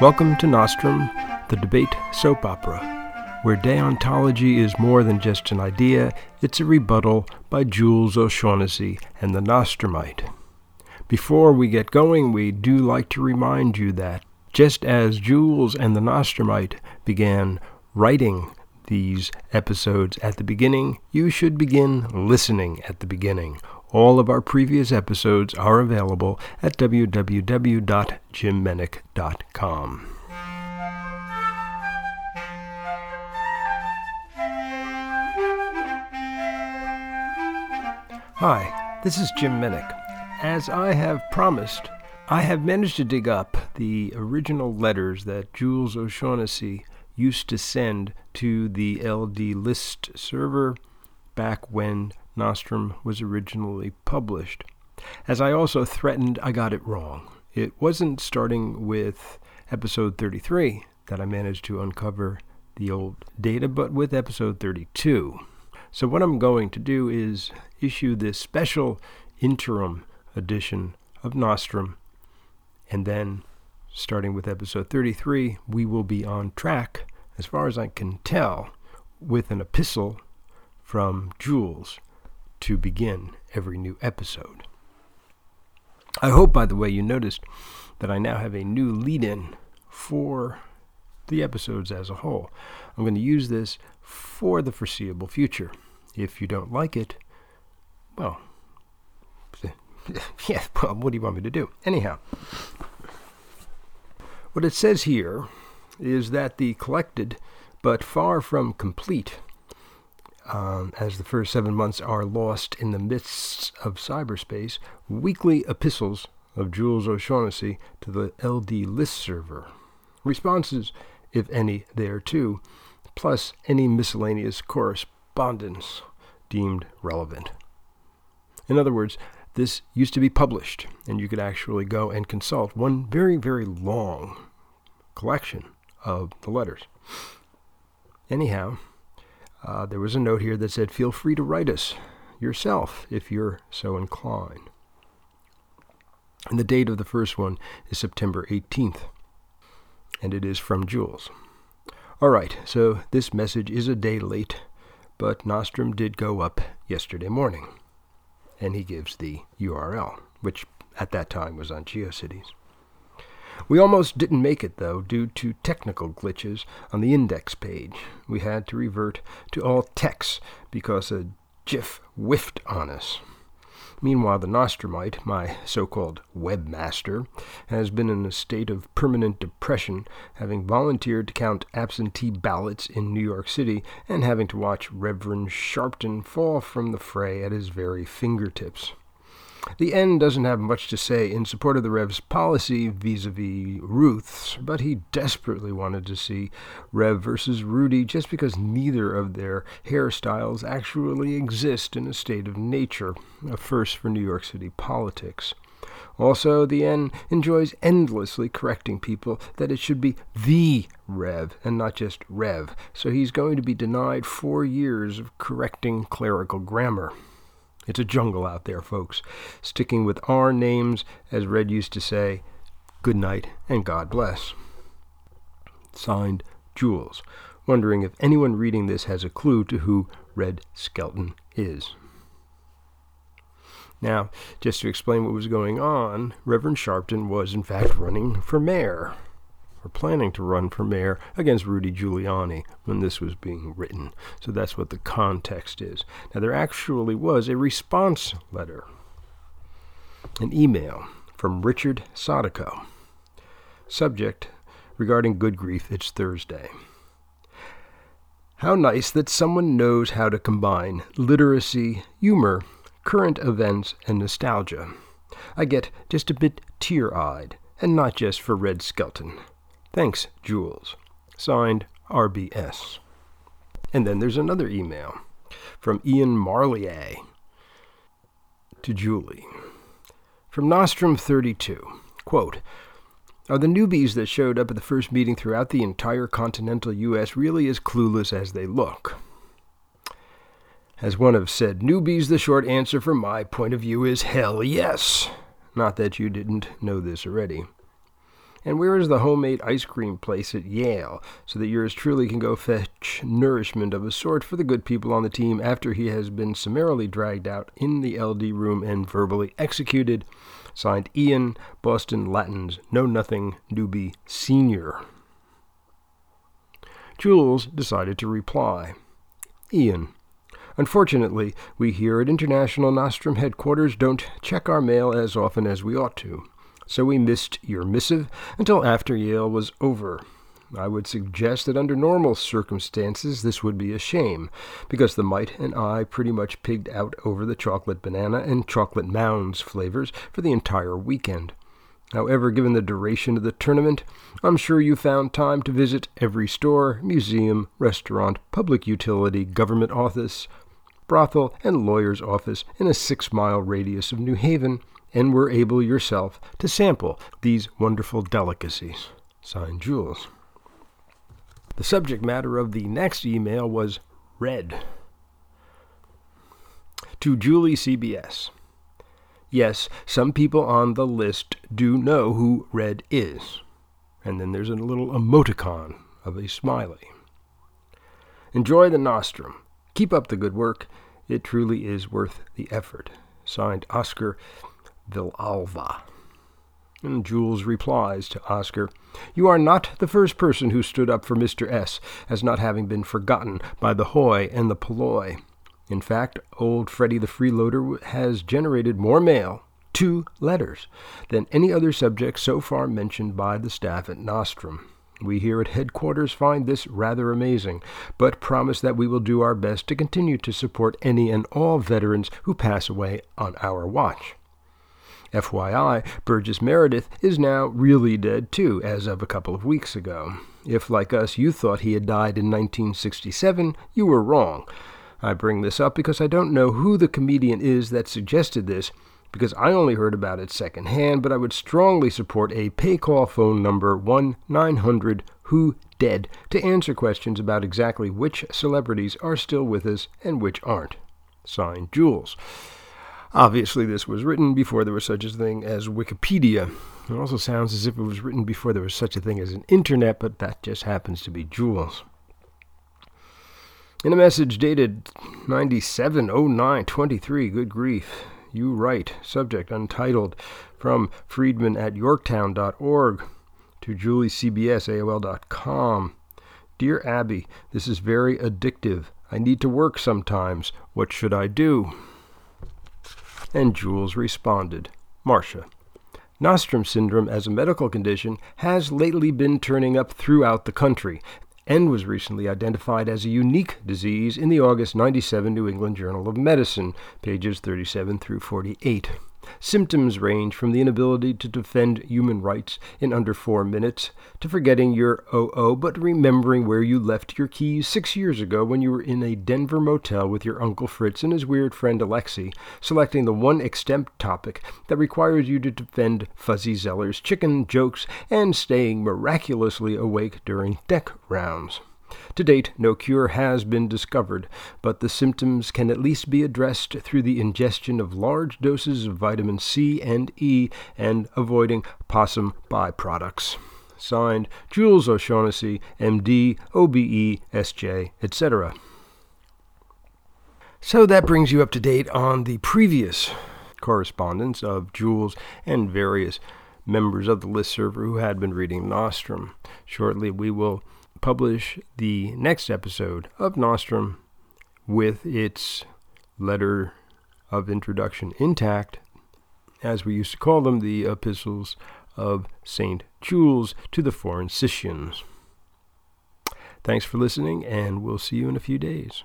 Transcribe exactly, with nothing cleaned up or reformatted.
Welcome to Nostrum, the debate soap opera, where deontology is more than just an idea, it's a rebuttal by Jules O'Shaughnessy and the Nostromite. Before we get going, we do like to remind you that just as Jules and the Nostromite began writing these episodes at the beginning, you should begin listening at the beginning. All of our previous episodes are available at w w w dot jim menick dot com. Hi, this is Jim Menick. As I have promised, I have managed to dig up the original letters that Jules O'Shaughnessy used to send to the L D list server back when Nostrum was originally published. As I also threatened, I got it wrong. It wasn't starting with episode thirty-three that I managed to uncover the old data, but with episode thirty-two. So what I'm going to do is issue this special interim edition of Nostrum, and then starting with episode thirty-three, we will be on track, as far as I can tell, with an epistle from Jules to begin every new episode. I hope, by the way, you noticed that I now have a new lead-in for the episodes as a whole. I'm going to use this for the foreseeable future. If you don't like it, well, yeah, well, what do you want me to do? Anyhow, what it says here is that the collected, but far from complete, Um, as the first seven months are lost in the midst of cyberspace, weekly epistles of Jules O'Shaughnessy to the L D list server. Responses, if any, thereto, plus any miscellaneous correspondence deemed relevant. In other words, this used to be published, and you could actually go and consult one very, very long collection of the letters. Anyhow, Uh, there was a note here that said, feel free to write us yourself if you're so inclined. And the date of the first one is September eighteenth, and it is from Jules. All right, so this message is a day late, but Nostrum did go up yesterday morning. And he gives the U R L, which at that time was on GeoCities. We almost didn't make it, though, due to technical glitches on the index page. We had to revert to all text because a GIF whiffed on us. Meanwhile, the Nostromite, my so-called webmaster, has been in a state of permanent depression, having volunteered to count absentee ballots in New York City and having to watch Reverend Sharpton fall from the fray at his very fingertips. The N doesn't have much to say in support of the Rev's policy vis-a-vis Ruth's, but he desperately wanted to see Rev versus Rudy just because neither of their hairstyles actually exist in a state of nature, a first for New York City politics. Also, the N enjoys endlessly correcting people that it should be the Rev and not just Rev, so he's going to be denied four years of correcting clerical grammar. It's a jungle out there, folks. Sticking with our names, as Red used to say, good night and God bless. Signed, Jules, wondering if anyone reading this has a clue to who Red Skelton is. Now, just to explain what was going on, Reverend Sharpton was, in fact, running for mayor, or planning to run for mayor against Rudy Giuliani when this was being written. So that's what the context is. Now, there actually was a response letter, an email from Richard Sodico. Subject, regarding good grief, it's Thursday. How nice that someone knows how to combine literacy, humor, current events, and nostalgia. I get just a bit tear-eyed, and not just for Red Skelton. Thanks, Jules. Signed, R B S. And then there's another email from Ian Marlier to Julie. From Nostrum thirty-two, quote, are the newbies that showed up at the first meeting throughout the entire continental U S really as clueless as they look? As one of said newbies, the short answer from my point of view is hell yes. Not that you didn't know this already. And where is the homemade ice cream place at Yale, so that yours truly can go fetch nourishment of a sort for the good people on the team after he has been summarily dragged out in the L D room and verbally executed? Signed, Ian, Boston Latin's Know-Nothing Newbie Senior. Jules decided to reply. Ian, unfortunately, we here at International Nostrum Headquarters don't check our mail as often as we ought to, so we missed your missive until after Yale was over. I would suggest that under normal circumstances this would be a shame, because the mite and I pretty much pigged out over the chocolate banana and chocolate mounds flavors for the entire weekend. However, given the duration of the tournament, I'm sure you found time to visit every store, museum, restaurant, public utility, government office, brothel, and lawyer's office in a six-mile radius of New Haven, and were able yourself to sample these wonderful delicacies. Signed, Jules. The subject matter of the next email was Red. To Julie C B S. Yes, some people on the list do know who Red is. And then there's a little emoticon of a smiley. Enjoy the nostrum. Keep up the good work. It truly is worth the effort. Signed, Oscar Vilalva. And Jules replies to Oscar, You are not the first person who stood up for Mister S, as not having been forgotten by the hoy and the polloi. In fact, old Freddy the Freeloader has generated more mail, two letters, than any other subject so far mentioned by the staff at Nostrum. We here at headquarters find this rather amazing, but promise that we will do our best to continue to support any and all veterans who pass away on our watch. F Y I, Burgess Meredith is now really dead, too, as of a couple of weeks ago. If, like us, you thought he had died in nineteen sixty-seven, you were wrong. I bring this up because I don't know who the comedian is that suggested this, because I only heard about it secondhand, but I would strongly support a pay-call phone number one nine hundred W H O dead to answer questions about exactly which celebrities are still with us and which aren't. Signed, Jules. Obviously, this was written before there was such a thing as Wikipedia. It also sounds as if it was written before there was such a thing as an internet, but that just happens to be Jules. In a message dated ninety-seven oh nine twenty-three, good grief, you write, subject untitled, from Friedman at Yorktown dot org to Julie C B S, A O L dot com. Dear Abby, this is very addictive. I need to work sometimes. What should I do? And Jules responded, Marcia, Nostrum syndrome as a medical condition has lately been turning up throughout the country and was recently identified as a unique disease in the August ninety-seven New England Journal of Medicine, pages thirty-seven through forty-eight. Symptoms range from the inability to defend human rights in under four minutes to forgetting your O O but remembering where you left your keys six years ago when you were in a Denver motel with your Uncle Fritz and his weird friend Alexei, selecting the one extemp topic that requires you to defend Fuzzy Zeller's chicken jokes and staying miraculously awake during deck rounds. To date, no cure has been discovered, but the symptoms can at least be addressed through the ingestion of large doses of vitamin C and E and avoiding possum byproducts. Signed, Jules O'Shaughnessy, M D, O B E, S J, et cetera. So that brings you up to date on the previous correspondence of Jules and various members of the list server who had been reading Nostrum. Shortly, we will publish the next episode of Nostrum with its letter of introduction intact, as we used to call them, the epistles of Saint Jules to the Foreign Scythians. Thanks for listening, and we'll see you in a few days.